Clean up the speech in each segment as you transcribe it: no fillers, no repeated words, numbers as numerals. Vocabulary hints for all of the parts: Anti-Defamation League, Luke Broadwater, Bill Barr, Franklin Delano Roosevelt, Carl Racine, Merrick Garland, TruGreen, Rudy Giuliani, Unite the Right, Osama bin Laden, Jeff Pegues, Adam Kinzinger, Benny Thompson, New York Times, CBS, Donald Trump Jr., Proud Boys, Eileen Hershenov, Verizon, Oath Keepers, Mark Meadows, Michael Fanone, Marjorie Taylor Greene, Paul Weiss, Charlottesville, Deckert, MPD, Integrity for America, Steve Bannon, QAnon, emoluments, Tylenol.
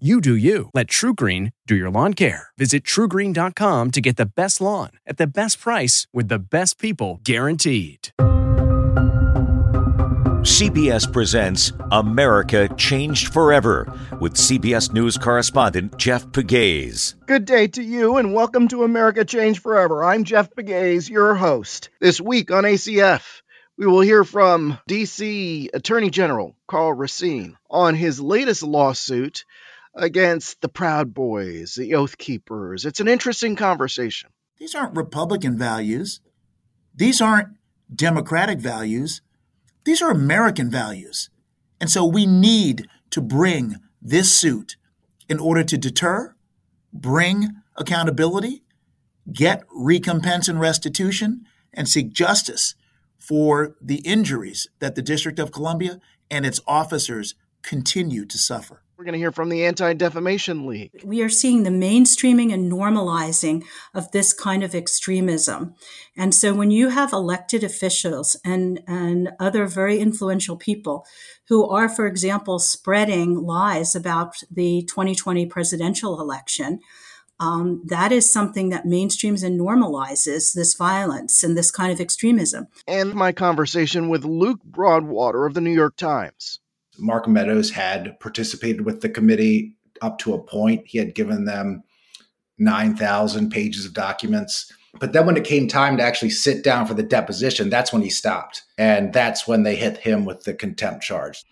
You do you. Let TruGreen do your lawn care. Visit TruGreen.com to get the best lawn at the best price with the best people guaranteed. CBS presents America Changed Forever with CBS News correspondent Jeff Pegues. Good day to you and welcome to America Changed Forever. I'm Jeff Pegues, your host. This week on ACF, we will hear from D.C. Attorney General Carl Racine on his latest lawsuit against the Proud Boys, the Oath Keepers. It's an interesting conversation. These aren't Republican values. These aren't Democratic values. These are American values. And so we need to bring this suit in order to deter, bring accountability, get recompense and restitution, and seek justice for the injuries that the District of Columbia and its officers continue to suffer. We're going to hear from the Anti-Defamation League. We are seeing the mainstreaming and normalizing of this kind of extremism. And so when you have elected officials and other very influential people who are, for example, spreading lies about the 2020 presidential election, that is something that mainstreams and normalizes this violence and this kind of extremism. And my conversation with Luke Broadwater of the New York Times. Mark Meadows had participated with the committee up to a point. He had given them 9,000 pages of documents. But then when it came time to actually sit down for the deposition, that's when he stopped. And that's when they hit him with the contempt charge.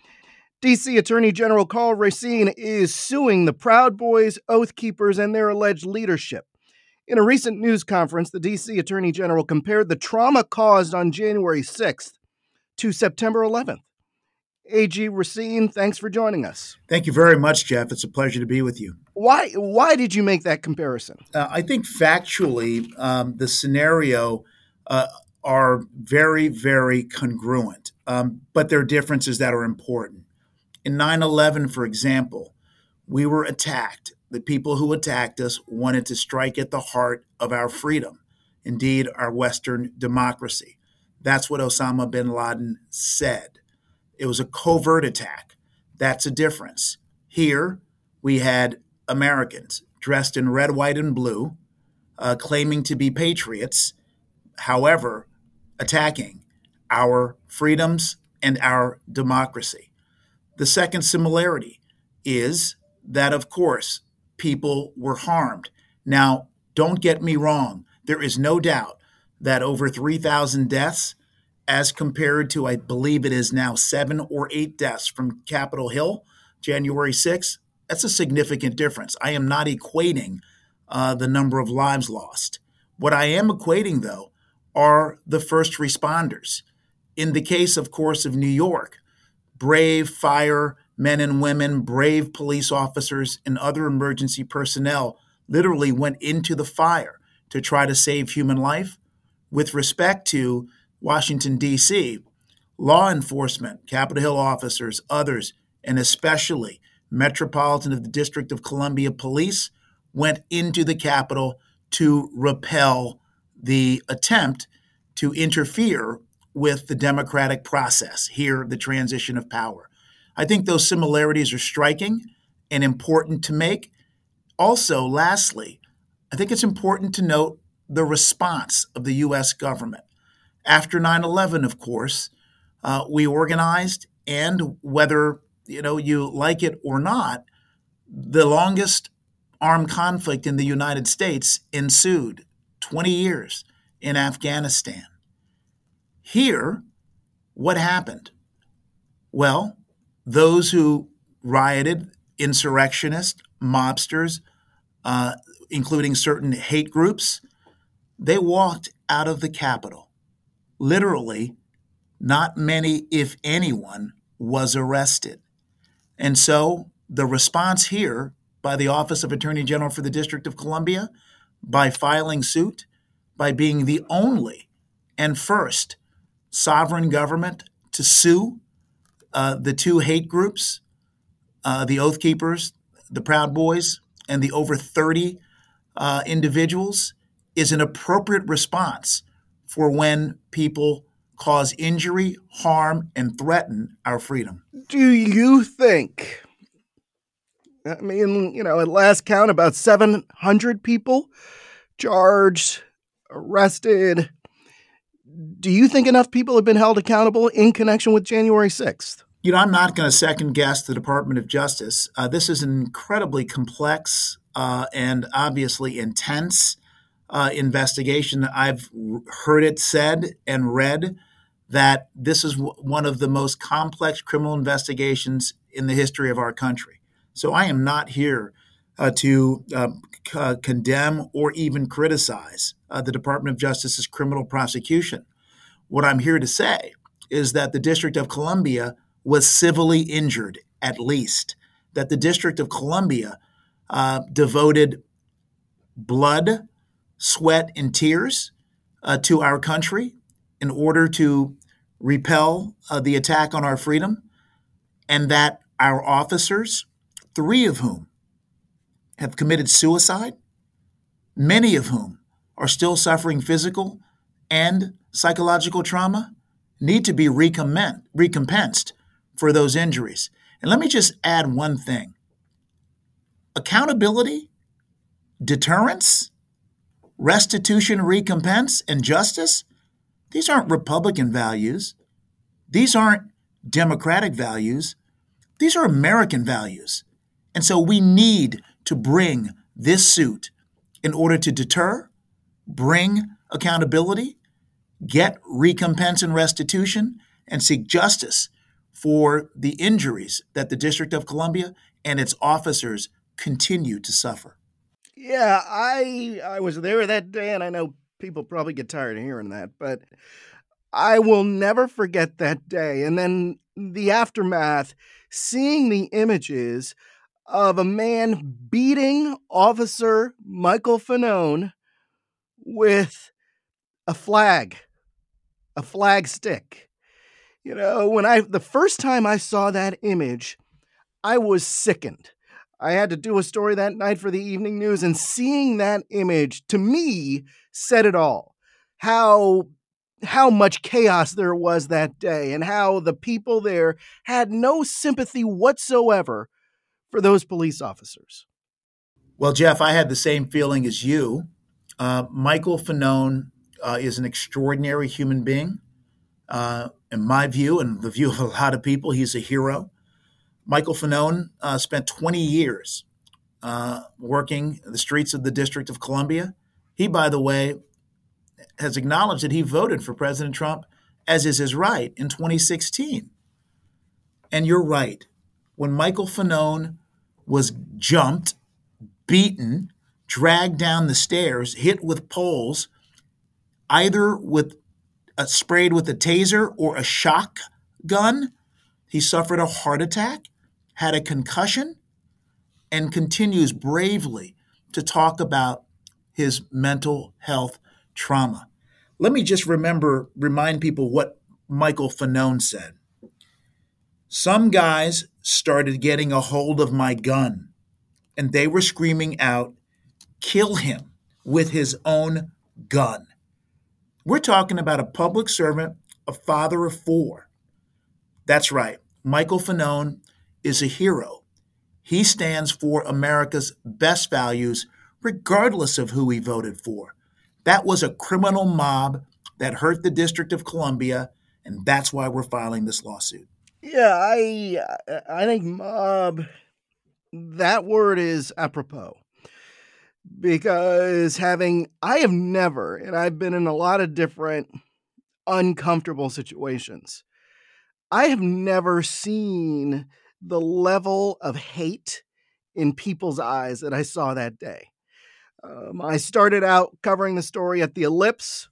D.C. Attorney General Carl Racine is suing the Proud Boys, Oath Keepers, and their alleged leadership. In a recent news conference, the D.C. Attorney General compared the trauma caused on January 6th to September 11th. A.G. Racine, thanks for joining us. Thank you very much, Jeff. It's a pleasure to be with you. Why did you make that comparison? I think factually, the scenario are very, very congruent, but there are differences that are important. In 9/11, for example, we were attacked. The people who attacked us wanted to strike at the heart of our freedom, indeed, our Western democracy. That's what Osama bin Laden said. It was a covert attack. That's a difference. Here, we had Americans dressed in red, white, and blue, claiming to be patriots, however, attacking our freedoms and our democracy. The second similarity is that, of course, people were harmed. Now, don't get me wrong. There is no doubt that over 3,000 deaths, as compared to, I believe it is now 7 or 8 deaths from Capitol Hill, January 6th, that's a significant difference. I am not equating the number of lives lost. What I am equating, though, are the first responders. In the case, of course, of New York, brave firemen and women, brave police officers, and other emergency personnel literally went into the fire to try to save human life. With respect to Washington, D.C., law enforcement, Capitol Hill officers, others, and especially Metropolitan of the District of Columbia Police went into the Capitol to repel the attempt to interfere with the democratic process, here the transition of power. I think those similarities are striking and important to make. Also, lastly, I think it's important to note the response of the U.S. government. After 9/11, of course, we organized, and whether you like it or not, the longest armed conflict in the United States ensued, 20 years in Afghanistan. Here, what happened? Well, those who rioted, insurrectionists, mobsters, including certain hate groups, they walked out of the Capitol. literally not many, if anyone, was arrested. And so the response here by the Office of Attorney General for the District of Columbia, by filing suit, by being the only and first sovereign government to sue the two hate groups, the Oath Keepers, the Proud Boys, and the over 30 individuals, is an appropriate response for when people cause injury, harm, and threaten our freedom. Do you think, I mean, you know, at last count, about 700 people charged, arrested. Do you think enough people have been held accountable in connection with January 6th? You know, I'm not going to second guess the Department of Justice. This is an incredibly complex and obviously intense investigation. I've heard it said and read that this is one of the most complex criminal investigations in the history of our country. So I am not here to condemn or even criticize the Department of Justice's criminal prosecution. What I'm here to say is that the District of Columbia was civilly injured, at least, that the District of Columbia devoted blood, sweat, and tears to our country in order to repel the attack on our freedom, and that our officers, three of whom have committed suicide, many of whom are still suffering physical and psychological trauma, need to be recompensed for those injuries. And let me just add one thing. Accountability, deterrence, restitution, recompense, and justice, these aren't Republican values. These aren't Democratic values. These are American values. And so we need to bring this suit in order to deter, bring accountability, get recompense and restitution, and seek justice for the injuries that the District of Columbia and its officers continue to suffer. Yeah, I was there that day, and I know people probably get tired of hearing that, but I will never forget that day. And then the aftermath, seeing the images of a man beating Officer Michael Fanone with a flag stick. You know, when the first time I saw that image, I was sickened. I had to do a story that night for the evening news, and seeing that image, to me, said it all. How much chaos there was that day, and how the people there had no sympathy whatsoever for those police officers. Well, Jeff, I had the same feeling as you. Michael Fanone is an extraordinary human being. In my view, and the view of a lot of people, he's a hero. Michael Fanone spent 20 years working the streets of the District of Columbia. He, by the way, has acknowledged that he voted for President Trump, as is his right, in 2016. And you're right. When Michael Fanone was jumped, beaten, dragged down the stairs, hit with poles, either with sprayed with a taser or a shotgun, he suffered a heart attack, had a concussion, and continues bravely to talk about his mental health trauma. Let me just remind people what Michael Fanone said. Some guys started getting a hold of my gun, and they were screaming out, "Kill him with his own gun." We're talking about a public servant, a father of four. That's right. Michael Fanone is a hero. He stands for America's best values, regardless of who he voted for. That was a criminal mob that hurt the District of Columbia, and that's why we're filing this lawsuit. Yeah, I think mob, that word is apropos, because I have never, and I've been in a lot of different uncomfortable situations, I have never seen the level of hate in people's eyes that I saw that day. I started out covering the story at the Ellipse.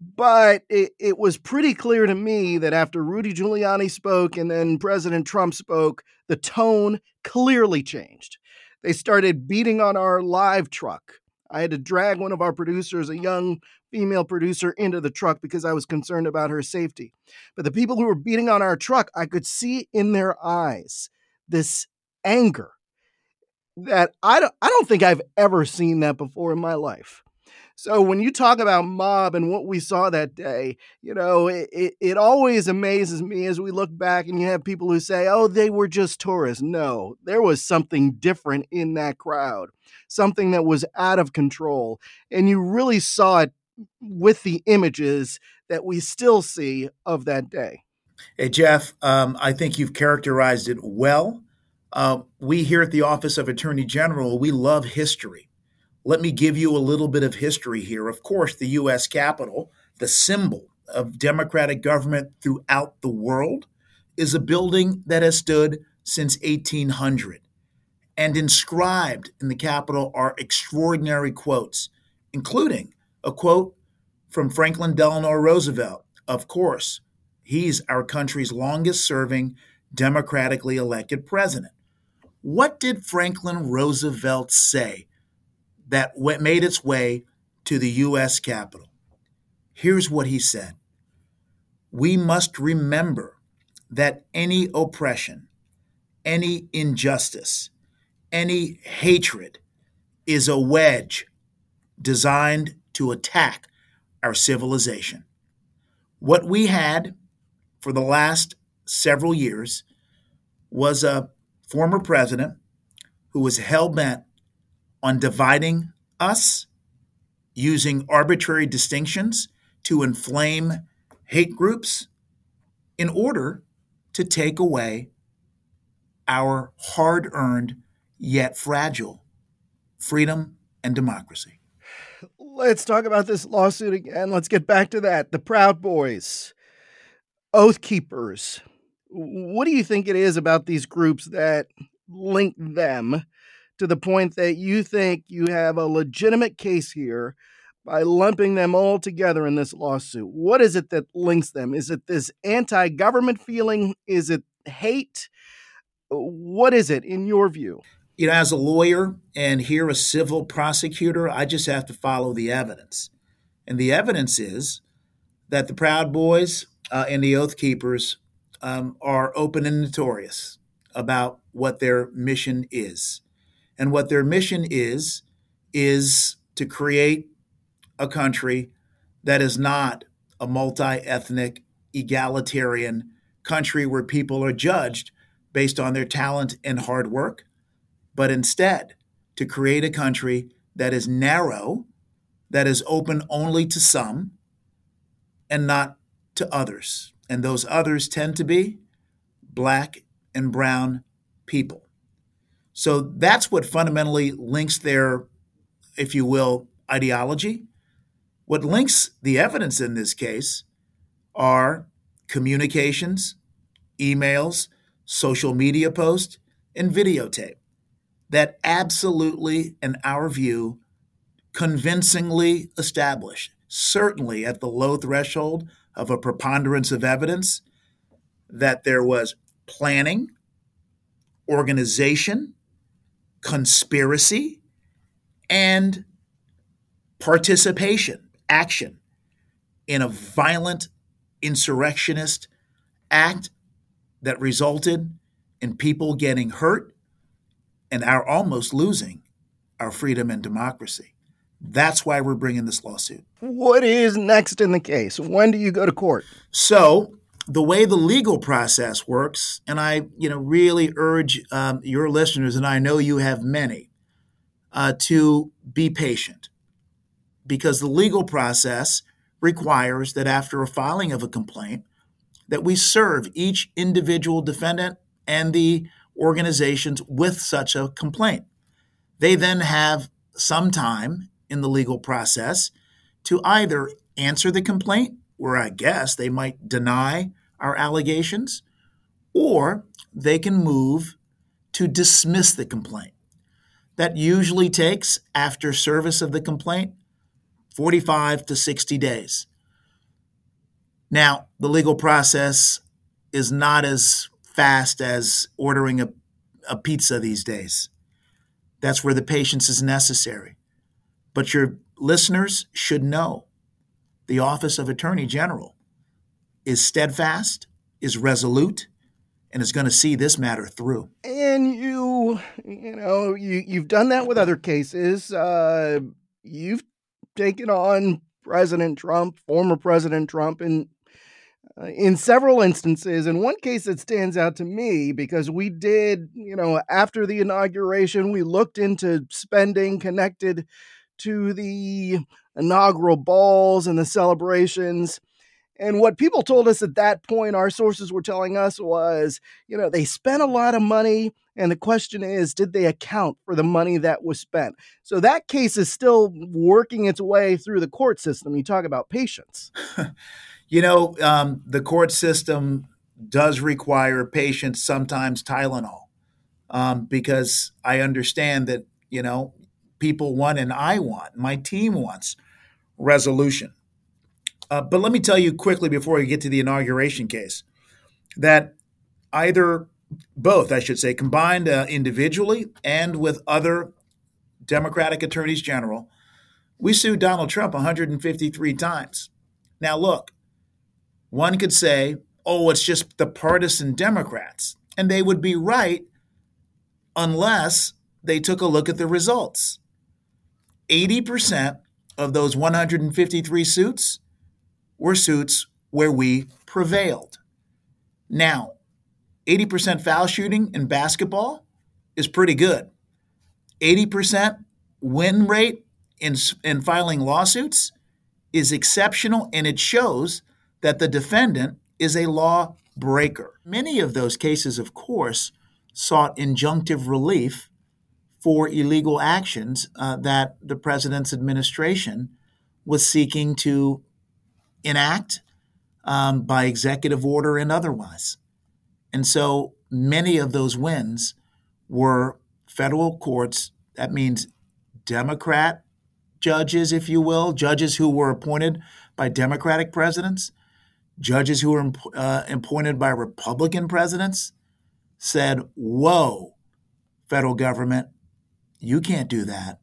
But it was pretty clear to me that after Rudy Giuliani spoke and then President Trump spoke, the tone clearly changed. They started beating on our live truck. I had to drag one of our producers, a young female producer, into the truck because I was concerned about her safety. But the people who were beating on our truck, I could see in their eyes this anger that I don't think I've ever seen that before in my life. So when you talk about mob and what we saw that day, you know, it always amazes me as we look back and you have people who say, oh, they were just tourists. No, there was something different in that crowd, something that was out of control. And you really saw it with the images that we still see of that day. Hey, Jeff, I think you've characterized it well. We here at the Office of Attorney General, we love history. Let me give you a little bit of history here. Of course, the U.S. Capitol, the symbol of democratic government throughout the world, is a building that has stood since 1800. And inscribed in the Capitol are extraordinary quotes, including a quote from Franklin Delano Roosevelt. Of course, he's our country's longest-serving democratically elected president. What did Franklin Roosevelt say that made its way to the U.S. Capitol? Here's what he said. We must remember that any oppression, any injustice, any hatred is a wedge designed to attack our civilization. What we had for the last several years was a former president who was hell-bent on dividing us, using arbitrary distinctions to inflame hate groups in order to take away our hard-earned yet fragile freedom and democracy. Let's talk about this lawsuit again. Let's get back to that. The Proud Boys, Oath Keepers. What do you think it is about these groups that link them to the point that you think you have a legitimate case here by lumping them all together in this lawsuit? What is it that links them? Is it this anti-government feeling? Is it hate? What is it in your view? You know, as a lawyer and here a civil prosecutor, I just have to follow the evidence. And the evidence is that the Proud Boys and the Oath Keepers are open and notorious about what their mission is. And what their mission is to create a country that is not a multi-ethnic, egalitarian country where people are judged based on their talent and hard work, but instead to create a country that is narrow, that is open only to some and not to others. And those others tend to be black and brown people. So that's what fundamentally links their, if you will, ideology. What links the evidence in this case are communications, emails, social media posts, and videotape that absolutely, in our view, convincingly establish, certainly at the low threshold of a preponderance of evidence, that there was planning, organization, conspiracy, and participation, action in a violent insurrectionist act that resulted in people getting hurt and our almost losing our freedom and democracy. That's why we're bringing this lawsuit. What is next in the case? When do you go to court? So the way the legal process works, and I, really urge your listeners, and I know you have many, to be patient, because the legal process requires that after a filing of a complaint, that we serve each individual defendant and the organizations with such a complaint. They then have some time in the legal process to either answer the complaint, where I guess they might deny our allegations, or they can move to dismiss the complaint. That usually takes, after service of the complaint, 45 to 60 days. Now, the legal process is not as fast as ordering a pizza these days. That's where the patience is necessary. But your listeners should know the Office of Attorney General is steadfast, is resolute, and is going to see this matter through. And you've done that with other cases. You've taken on President Trump, former President Trump, in several instances. In one case that stands out to me, because we did, after the inauguration, we looked into spending connected to the inaugural balls and the celebrations. And what people told us at that point, our sources were telling us, was, they spent a lot of money. And the question is, did they account for the money that was spent? So that case is still working its way through the court system. You talk about patience. The court system does require patience, sometimes Tylenol, because I understand that, people want, and I want, my team wants resolution. But let me tell you quickly before we get to the inauguration case that combined individually and with other Democratic attorneys general, we sued Donald Trump 153 times. Now, look, one could say, oh, it's just the partisan Democrats. And they would be right unless they took a look at the results. 80% of those 153 suits were suits where we prevailed. Now, 80% foul shooting in basketball is pretty good. 80% win rate in filing lawsuits is exceptional, and it shows that the defendant is a law breaker. Many of those cases, of course, sought injunctive relief for illegal actions that the president's administration was seeking to enact by executive order and otherwise. And so many of those wins were federal courts. That means Democrat judges, if you will, judges who were appointed by Democratic presidents, judges who were appointed by Republican presidents said, whoa, federal government, you can't do that.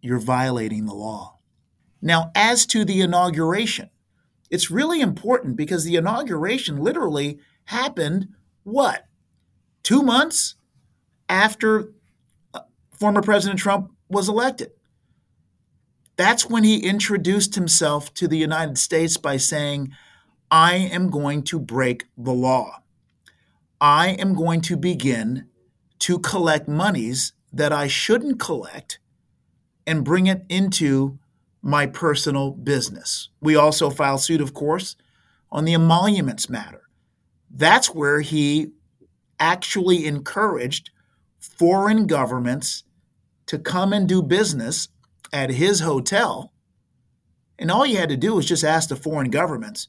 You're violating the law. Now, as to the inauguration, it's really important because the inauguration literally happened, 2 months after former President Trump was elected. That's when he introduced himself to the United States by saying, I am going to break the law. I am going to begin to collect monies that I shouldn't collect and bring it into my personal business. We also filed suit, of course, on the emoluments matter. That's where he actually encouraged foreign governments to come and do business at his hotel. And all you had to do was just ask the foreign governments,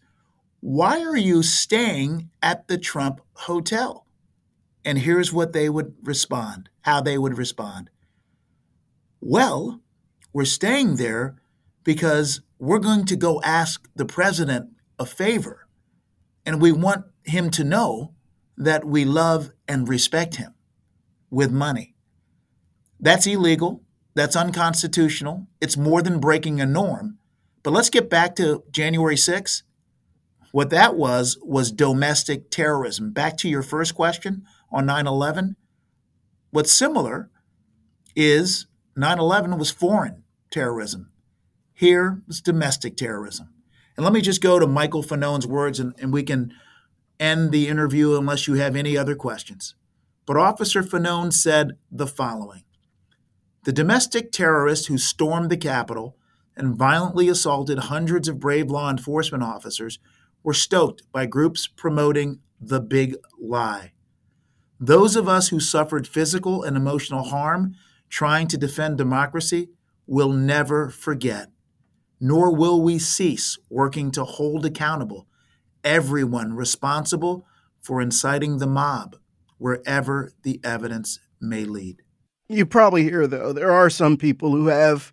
why are you staying at the Trump hotel? And here's what they would respond, how they would respond. Well, we're staying there because we're going to go ask the president a favor. And we want him to know that we love and respect him with money. That's illegal. That's unconstitutional. It's more than breaking a norm. But let's get back to January 6th. What that was domestic terrorism. Back to your first question on 9/11. What's similar is 9/11 was foreign terrorism. Here was domestic terrorism. And let me just go to Michael Fanone's words, and we can end the interview unless you have any other questions. But Officer Fanone said the following. The domestic terrorists who stormed the Capitol and violently assaulted hundreds of brave law enforcement officers were stoked by groups promoting the big lie. Those of us who suffered physical and emotional harm trying to defend democracy will never forget. Nor will we cease working to hold accountable everyone responsible for inciting the mob wherever the evidence may lead. You probably hear, though, there are some people who have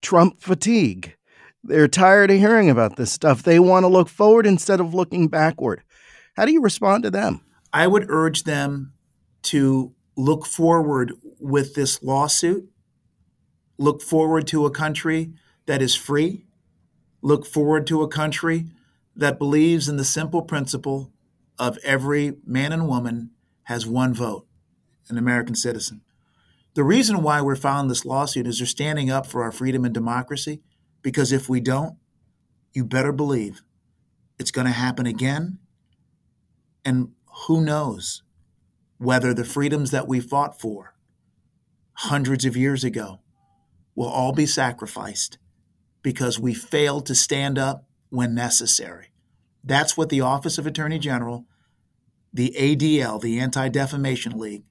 Trump fatigue. They're tired of hearing about this stuff. They want to look forward instead of looking backward. How do you respond to them? I would urge them to look forward with this lawsuit, look forward to a country that is free, look forward to a country that believes in the simple principle of every man and woman has one vote, an American citizen. The reason why we're filing this lawsuit is they're standing up for our freedom and democracy, because if we don't, you better believe it's going to happen again. And who knows whether the freedoms that we fought for hundreds of years ago will all be sacrificed because we failed to stand up when necessary. That's what the Office of Attorney General, the ADL, the Anti-Defamation League,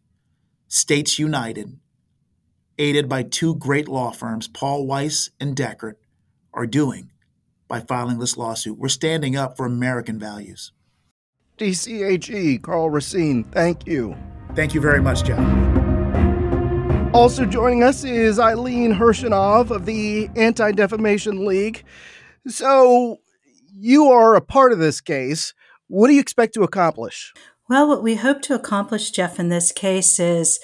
States United, aided by two great law firms, Paul Weiss and Deckert, are doing by filing this lawsuit. We're standing up for American values. DCHE, Carl Racine, thank you. Thank you very much, John. Also joining us is Eileen Hershenov of the Anti-Defamation League. So you are a part of this case. What do you expect to accomplish? Well, what we hope to accomplish, Jeff, in this case is,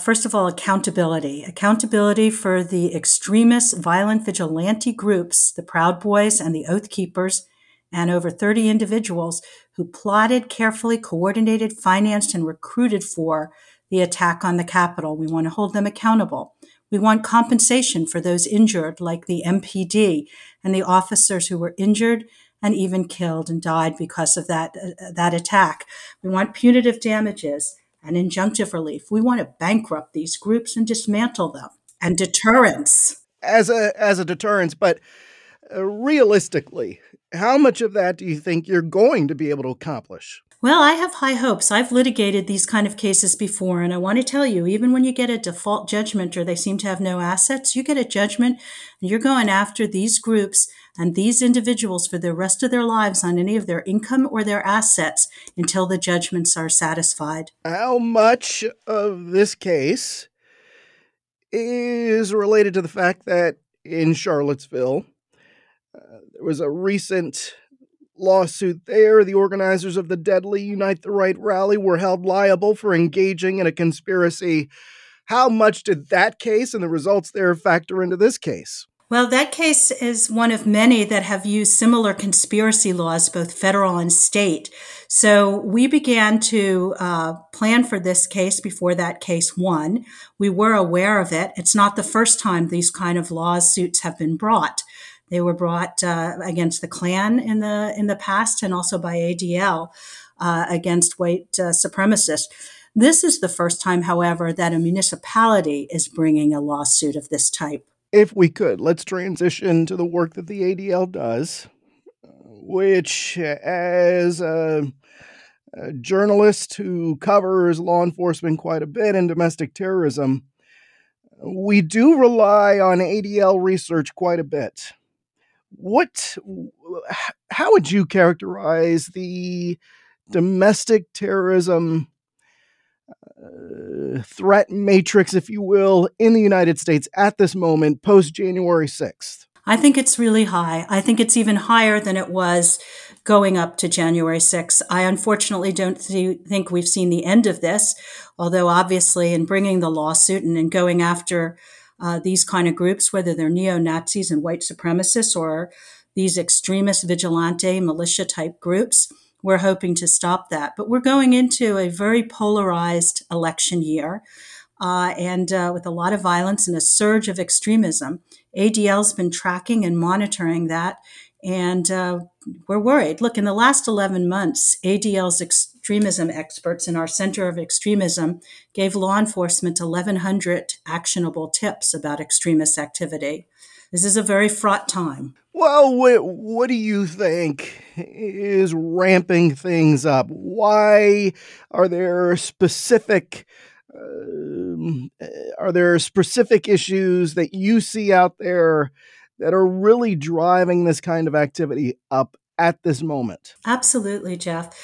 first of all, accountability. Accountability for the extremist, violent vigilante groups, the Proud Boys and the Oath Keepers, and over 30 individuals who plotted, carefully coordinated, financed, and recruited for the attack on the Capitol. We want to hold them accountable. We want compensation for those injured, like the MPD and the officers who were injured and even killed and died because of that attack. We want punitive damages and injunctive relief. We want to bankrupt these groups and dismantle them. And deterrence. As a deterrence, but realistically, how much of that do you think you're going to be able to accomplish? Well, I have high hopes. I've litigated these kind of cases before, and I want to tell you, even when you get a default judgment or they seem to have no assets, you get a judgment and you're going after these groups and these individuals for the rest of their lives on any of their income or their assets until the judgments are satisfied. How much of this case is related to the fact that in Charlottesville, there was a recent lawsuit there? The organizers of the deadly Unite the Right rally were held liable for engaging in a conspiracy. How much did that case and the results there factor into this case? Well, that case is one of many that have used similar conspiracy laws, both federal and state. So we began to plan for this case before that case won. We were aware of it. It's not the first time these kind of lawsuits have been brought. They were brought against the Klan in the past, and also by ADL against white supremacists. This is the first time, however, that a municipality is bringing a lawsuit of this type. If we could, let's transition to the work that the ADL does, which, as a journalist who covers law enforcement quite a bit and domestic terrorism, we do rely on ADL research quite a bit. How would you characterize the domestic terrorism threat matrix, if you will, in the United States at this moment, post January 6th? I think it's really high. I think it's even higher than it was going up to January 6th. I unfortunately don't think we've seen the end of this, although obviously in bringing the lawsuit and in going after these kind of groups, whether they're neo-Nazis and white supremacists or these extremist vigilante militia type groups, we're hoping to stop that. But we're going into a very polarized election year and with a lot of violence and a surge of extremism. ADL's been tracking and monitoring that, and we're worried. Look, in the last 11 months, ADL's extremism experts in our Center of Extremism gave law enforcement 1,100 actionable tips about extremist activity. This is a very fraught time. Well, what do you think is ramping things up? Why are there specific issues that you see out there that are really driving this kind of activity up at this moment? Absolutely, Jeff.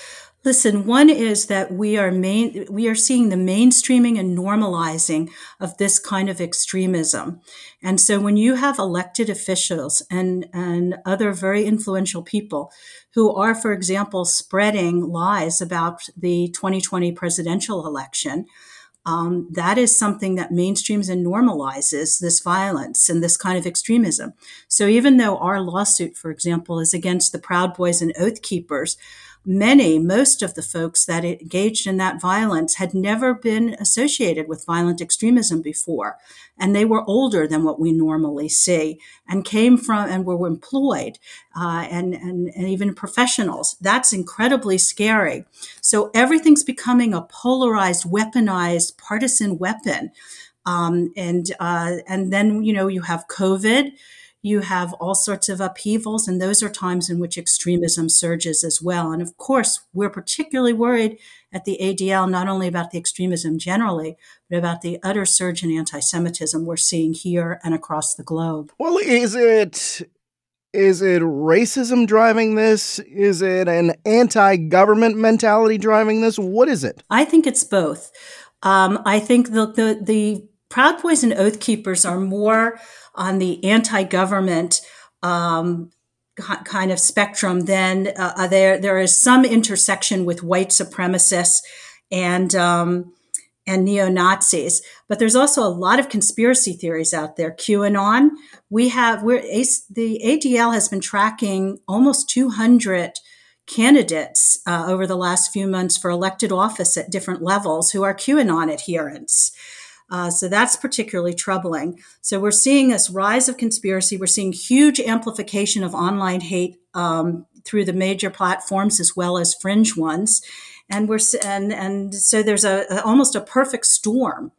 Listen, one is that we are seeing the mainstreaming and normalizing of this kind of extremism. And so when you have elected officials and other very influential people who are, for example, spreading lies about the 2020 presidential election, that is something that mainstreams and normalizes this violence and this kind of extremism. So even though our lawsuit, for example, is against the Proud Boys and Oath Keepers, most of the folks that engaged in that violence had never been associated with violent extremism before. And they were older than what we normally see and came from and were employed and even professionals. That's incredibly scary. So everything's becoming a polarized, weaponized, partisan weapon. And then, you have COVID. You have all sorts of upheavals, and those are times in which extremism surges as well. And of course, we're particularly worried at the ADL, not only about the extremism generally, but about the utter surge in anti-Semitism we're seeing here and across the globe. Well, is it racism driving this? Is it an anti-government mentality driving this? What is it? I think it's both. I think the Proud Boys and Oath Keepers are more on the anti-government kind of spectrum, then there is some intersection with white supremacists and neo-Nazis. But there's also a lot of conspiracy theories out there. QAnon, the ADL has been tracking almost 200 candidates over the last few months for elected office at different levels who are QAnon adherents. So that's particularly troubling. So we're seeing this rise of conspiracy. We're seeing huge amplification of online hate through the major platforms as well as fringe ones, and so there's almost a perfect storm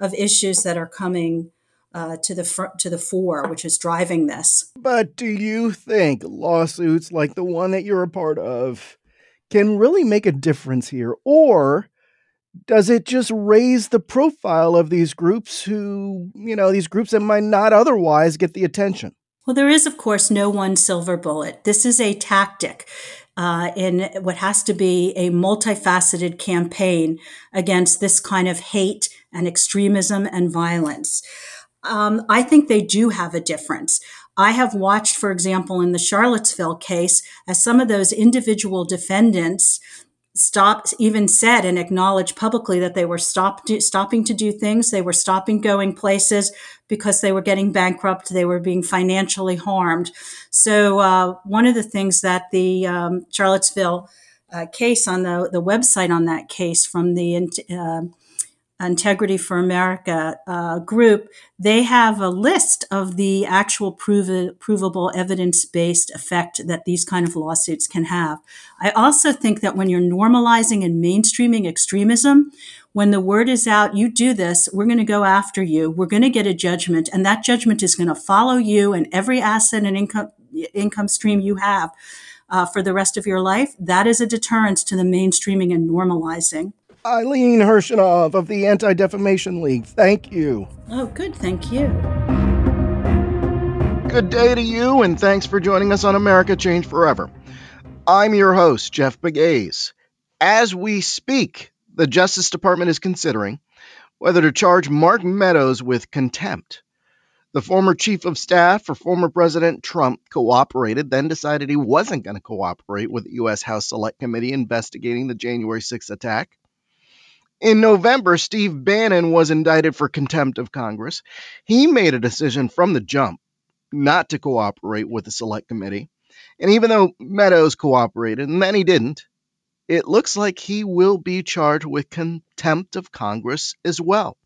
of issues that are coming to the fore, which is driving this. But do you think lawsuits like the one that you're a part of can really make a difference here, or does it just raise the profile of these groups these groups that might not otherwise get the attention? Well, there is, of course, no one silver bullet. This is a tactic in what has to be a multifaceted campaign against this kind of hate and extremism and violence. I think they do have a difference. I have watched, for example, in the Charlottesville case, as some of those individual defendants stopped, even said and acknowledged publicly that they were stopping to do things. They were stopping going places because they were getting bankrupt. They were being financially harmed. So one of the things that the Charlottesville case on the website on that case from the Integrity for America group, they have a list of the actual provable evidence-based effect that these kind of lawsuits can have. I also think that when you're normalizing and mainstreaming extremism, when the word is out, you do this, we're going to go after you, we're going to get a judgment, and that judgment is going to follow you and every asset and income stream you have for the rest of your life. That is a deterrent to the mainstreaming and normalizing. Eileen Hershenov of the Anti-Defamation League, thank you. Oh, good. Thank you. Good day to you, and thanks for joining us on America Change Forever. I'm your host, Jeff Pegues. As we speak, the Justice Department is considering whether to charge Mark Meadows with contempt. The former chief of staff for former President Trump cooperated, then decided he wasn't going to cooperate with the U.S. House Select Committee investigating the January 6th attack. In November, Steve Bannon was indicted for contempt of Congress. He made a decision from the jump not to cooperate with the Select Committee. And even though Meadows cooperated, and then he didn't, it looks like he will be charged with contempt of Congress as well.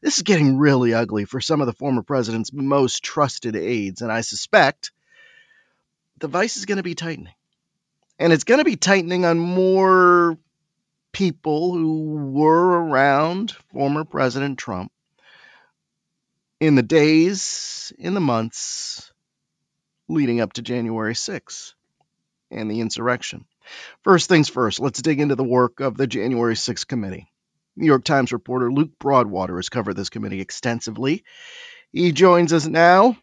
This is getting really ugly for some of the former president's most trusted aides, and I suspect the vice is going to be tightening. And it's going to be tightening on more people who were around former President Trump in the days, in the months leading up to January 6th and the insurrection. First things first, let's dig into the work of the January 6th committee. New York Times reporter Luke Broadwater has covered this committee extensively. He joins us now.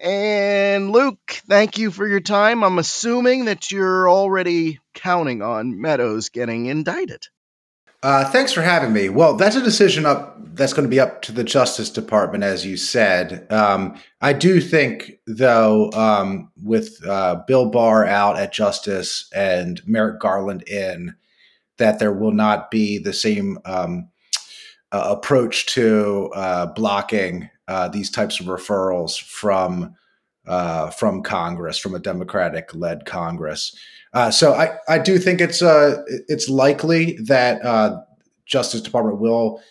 And Luke, thank you for your time. I'm assuming that you're already counting on Meadows getting indicted. Thanks for having me. Well, that's a decision that's going to be up to the Justice Department, as you said. I do think, though, with Bill Barr out at Justice and Merrick Garland in, that there will not be the same approach to blocking these types of referrals from Congress, from a Democratic-led Congress. So I do think it's likely that Justice Department will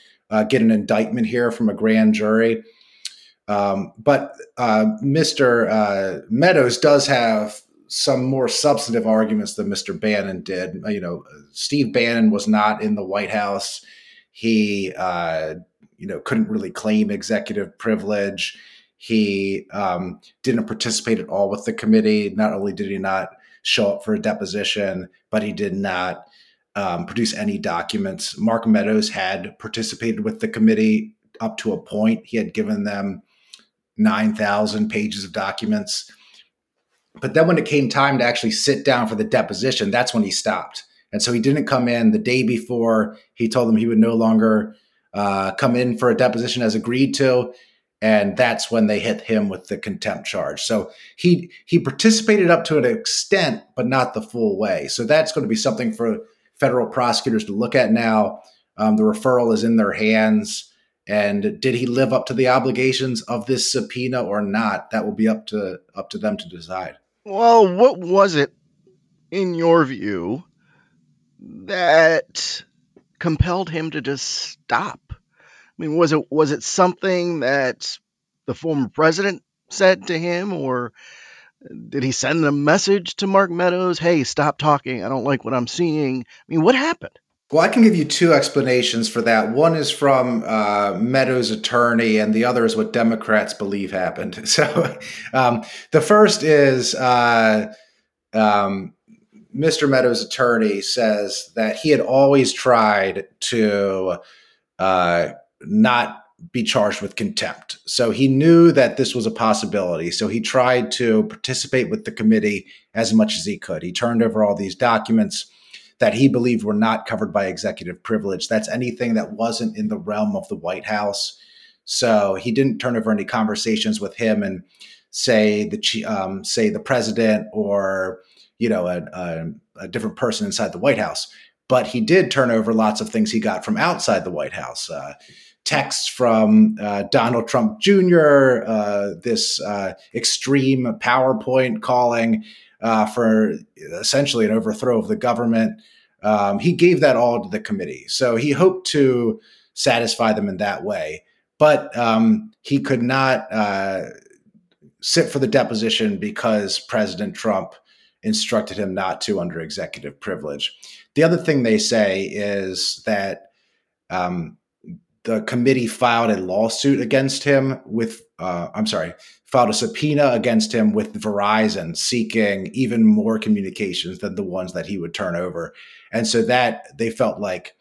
get an indictment here from a grand jury. But Mr. Meadows does have some more substantive arguments than Mr. Bannon did. You know, Steve Bannon was not in the White House. He couldn't really claim executive privilege. He didn't participate at all with the committee. Not only did he not show up for a deposition, but he did not produce any documents. Mark Meadows had participated with the committee up to a point. He had given them 9,000 pages of documents. But then when it came time to actually sit down for the deposition, that's when he stopped. And so he didn't come in. The day before, he told them he would no longer come in for a deposition as agreed to. And that's when they hit him with the contempt charge. So he participated up to an extent, but not the full way. So that's going to be something for federal prosecutors to look at now. The referral is in their hands. And did he live up to the obligations of this subpoena or not? That will be up to them to decide. Well, what was it, in your view, that compelled him to just stop? I mean, was it something that the former president said to him, or did he send a message to Mark Meadows? Hey, stop talking. I don't like what I'm seeing. I mean, what happened? Well, I can give you two explanations for that. One is from Meadows' attorney, and the other is what Democrats believe happened. So the first is Mr. Meadows' attorney says that he had always tried to not be charged with contempt. So he knew that this was a possibility. So he tried to participate with the committee as much as he could. He turned over all these documents that he believed were not covered by executive privilege. That's anything that wasn't in the realm of the White House. So he didn't turn over any conversations with him and say the president or, you know, a different person inside the White House. But he did turn over lots of things he got from outside the White House. Texts from Donald Trump Jr., this extreme PowerPoint calling for essentially an overthrow of the government. He gave that all to the committee. So he hoped to satisfy them in that way. But he could not sit for the deposition because President Trump instructed him not to under executive privilege. The other thing they say is that the committee filed a lawsuit against him with, filed a subpoena against him with Verizon seeking even more communications than the ones that he would turn over. And so that they felt like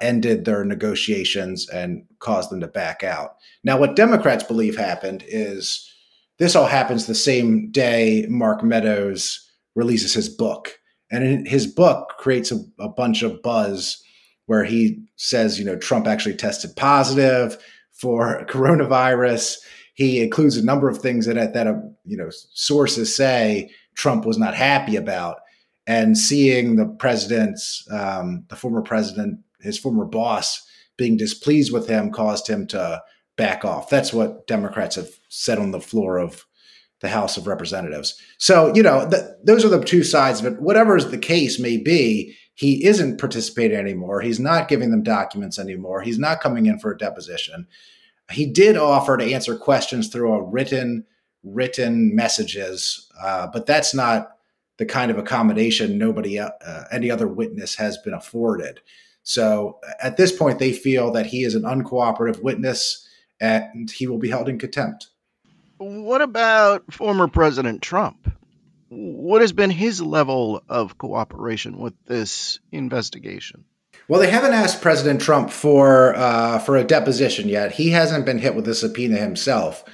ended their negotiations and caused them to back out. Now, what Democrats believe happened is this all happens the same day Mark Meadows releases his book. And in his book creates a bunch of buzz where he says, you know, Trump actually tested positive for coronavirus. He includes a number of things that sources say Trump was not happy about. And seeing the president's, the former president, his former boss being displeased with him caused him to back off. That's what Democrats have said on the floor of the House of Representatives. So, you know, those are the two sides of it. Whatever the case may be, he isn't participating anymore. He's not giving them documents anymore. He's not coming in for a deposition. He did offer to answer questions through a written messages, but that's not the kind of accommodation any other witness has been afforded. So at this point, they feel that he is an uncooperative witness and he will be held in contempt. What about former President Trump? What has been his level of cooperation with this investigation? Well, they haven't asked President Trump for a deposition yet. He hasn't been hit with a subpoena himself.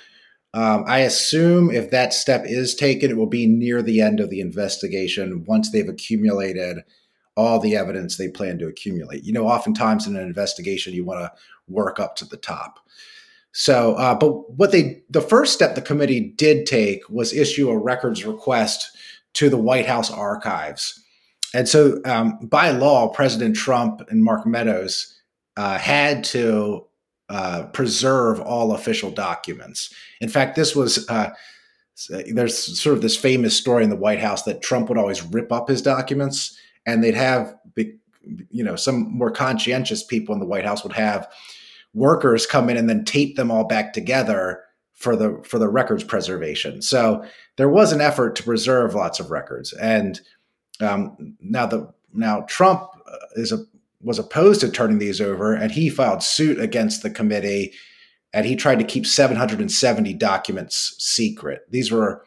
I assume if that step is taken, it will be near the end of the investigation once they've accumulated all the evidence they plan to accumulate. You know, oftentimes in an investigation, you want to work up to the top. So, but the first step the committee did take was issue a records request to the White House archives. And so by law, President Trump and Mark Meadows had to preserve all official documents. In fact, this was... there's sort of this famous story in the White House that Trump would always rip up his documents, and they'd have, you know, some more conscientious people in the White House would have workers come in and then tape them all back together for the records preservation. So there was an effort to preserve lots of records. And now Trump was opposed to turning these over, and he filed suit against the committee, and he tried to keep 770 documents secret. These were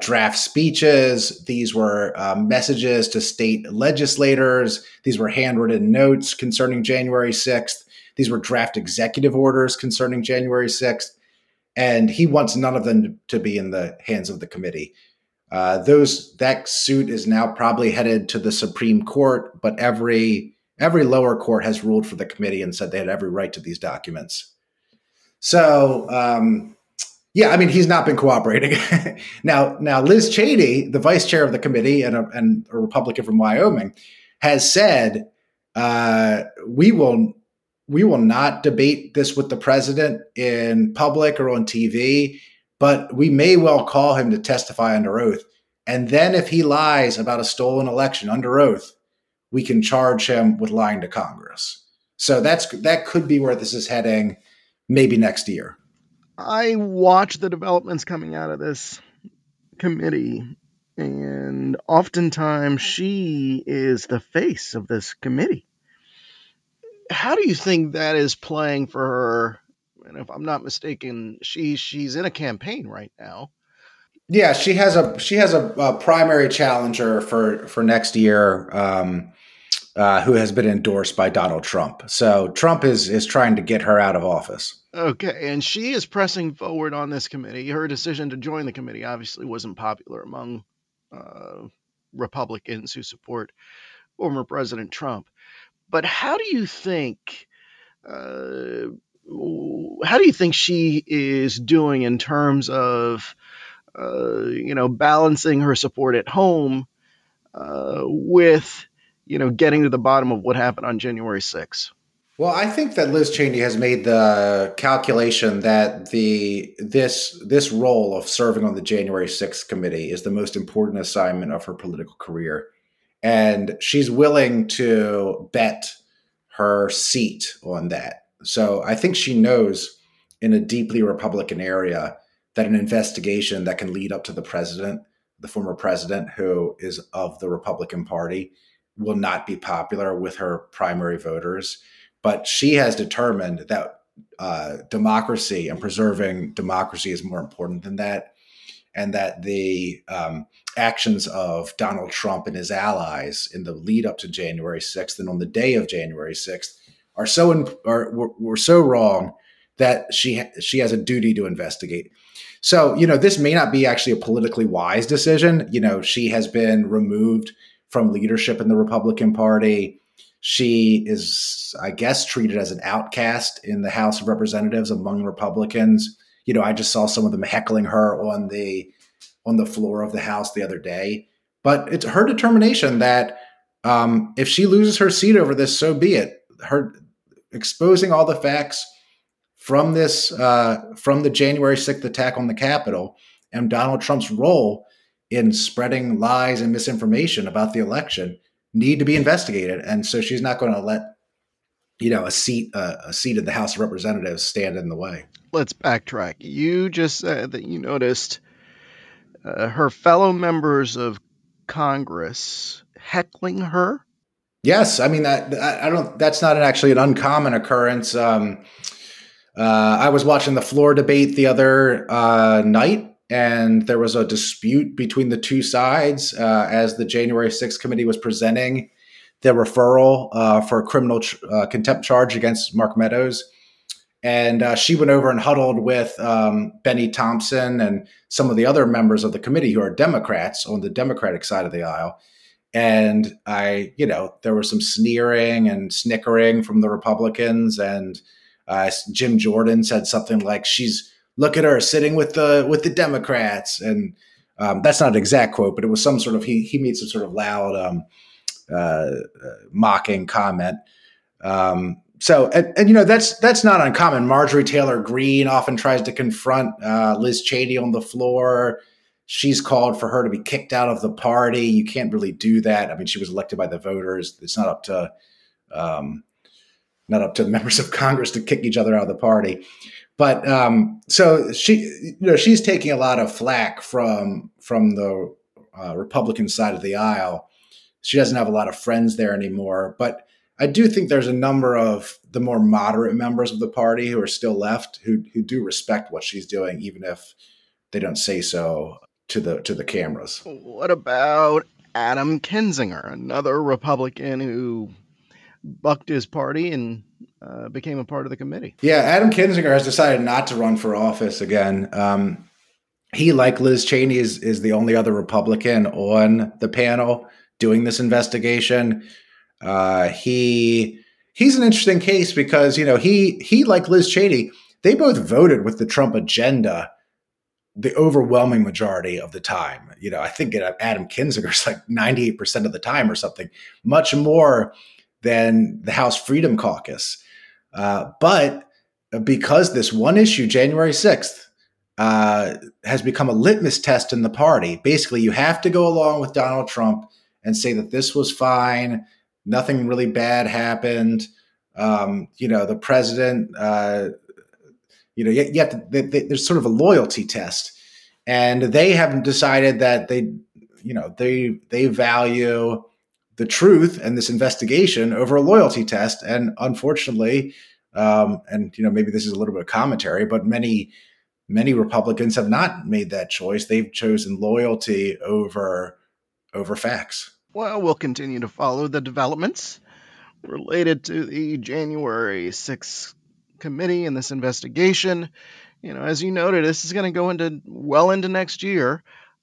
draft speeches. These were messages to state legislators. These were handwritten notes concerning January 6th. These were draft executive orders concerning January 6th. And he wants none of them to be in the hands of the committee. That suit is now probably headed to the Supreme Court, but every lower court has ruled for the committee and said they had every right to these documents. So, yeah, I mean, he's not been cooperating. Now, Liz Cheney, the vice chair of the committee and a Republican from Wyoming, has said, we will not debate this with the president in public or on TV, but we may well call him to testify under oath. And then if he lies about a stolen election under oath, we can charge him with lying to Congress. So that could be where this is heading, maybe next year. I watch the developments coming out of this committee, and oftentimes she is the face of this committee. How do you think that is playing for her? And if I'm not mistaken, she's in a campaign right now. Yeah, she has a primary challenger for next year, who has been endorsed by Donald Trump. So Trump is trying to get her out of office. Okay, and she is pressing forward on this committee. Her decision to join the committee obviously wasn't popular among Republicans who support former President Trump. But how do you think she is doing in terms of balancing her support at home with getting to the bottom of what happened on January 6th? Well, I think that Liz Cheney has made the calculation that this role of serving on the January 6th committee is the most important assignment of her political career. And she's willing to bet her seat on that. So I think she knows in a deeply Republican area that an investigation that can lead up to the president, the former president who is of the Republican Party, will not be popular with her primary voters. But she has determined that democracy and preserving democracy is more important than that, and that the actions of Donald Trump and his allies in the lead up to January 6th and on the day of January 6th were so wrong that she has a duty to investigate. So, this may not be actually a politically wise decision. She has been removed from leadership in the Republican Party. She is, I guess, treated as an outcast in the House of Representatives among Republicans. I just saw some of them heckling her on the floor of the House the other day. But it's her determination that if she loses her seat over this, so be it. Her exposing all the facts from this, from the January 6th attack on the Capitol and Donald Trump's role in spreading lies and misinformation about the election need to be investigated. And so she's not going to let, a seat in the House of Representatives stand in the way. Let's backtrack. You just said that you noticed her fellow members of Congress heckling her. Yes. I mean, that's not actually an uncommon occurrence. I was watching the floor debate the other night, and there was a dispute between the two sides as the January 6th committee was presenting the referral for a criminal contempt charge against Mark Meadows. And she went over and huddled with Benny Thompson and some of the other members of the committee who are Democrats on the Democratic side of the aisle. And I, you know, there was some sneering and snickering from the Republicans. And Jim Jordan said something like, "She's look at her sitting with the Democrats." And that's not an exact quote, but it was some sort of he made some sort of loud mocking comment. So, and you know, that's not uncommon. Marjorie Taylor Greene often tries to confront Liz Cheney on the floor. She's called for her to be kicked out of the party. You can't really do that. I mean, she was elected by the voters. It's not up to members of Congress to kick each other out of the party. But so she, you know, she's taking a lot of flack from the Republican side of the aisle. She doesn't have a lot of friends there anymore. But I do think there's a number of the more moderate members of the party who are still left who do respect what she's doing, even if they don't say so to the cameras. What about Adam Kinzinger, another Republican who bucked his party and became a part of the committee? Yeah, Adam Kinzinger has decided not to run for office again. He, like Liz Cheney, is the only other Republican on the panel doing this investigation. He's an interesting case because, you know, he like Liz Cheney, they both voted with the Trump agenda the overwhelming majority of the time. You know, I think Adam Kinzinger's like 98% of the time or something, much more than the House Freedom Caucus. But because this one issue, January 6th, has become a litmus test in the party, basically you have to go along with Donald Trump and say that this was fine, nothing really bad happened. You know, the president... You know, there's sort of a loyalty test, and they have decided that they value the truth and this investigation over a loyalty test. And unfortunately, and you know, maybe this is a little bit of commentary, but many Republicans have not made that choice. They've chosen loyalty over facts. Well, we'll continue to follow the developments related to the January 6th committee and this investigation. You know, as you noted, this is going to go into well into next year.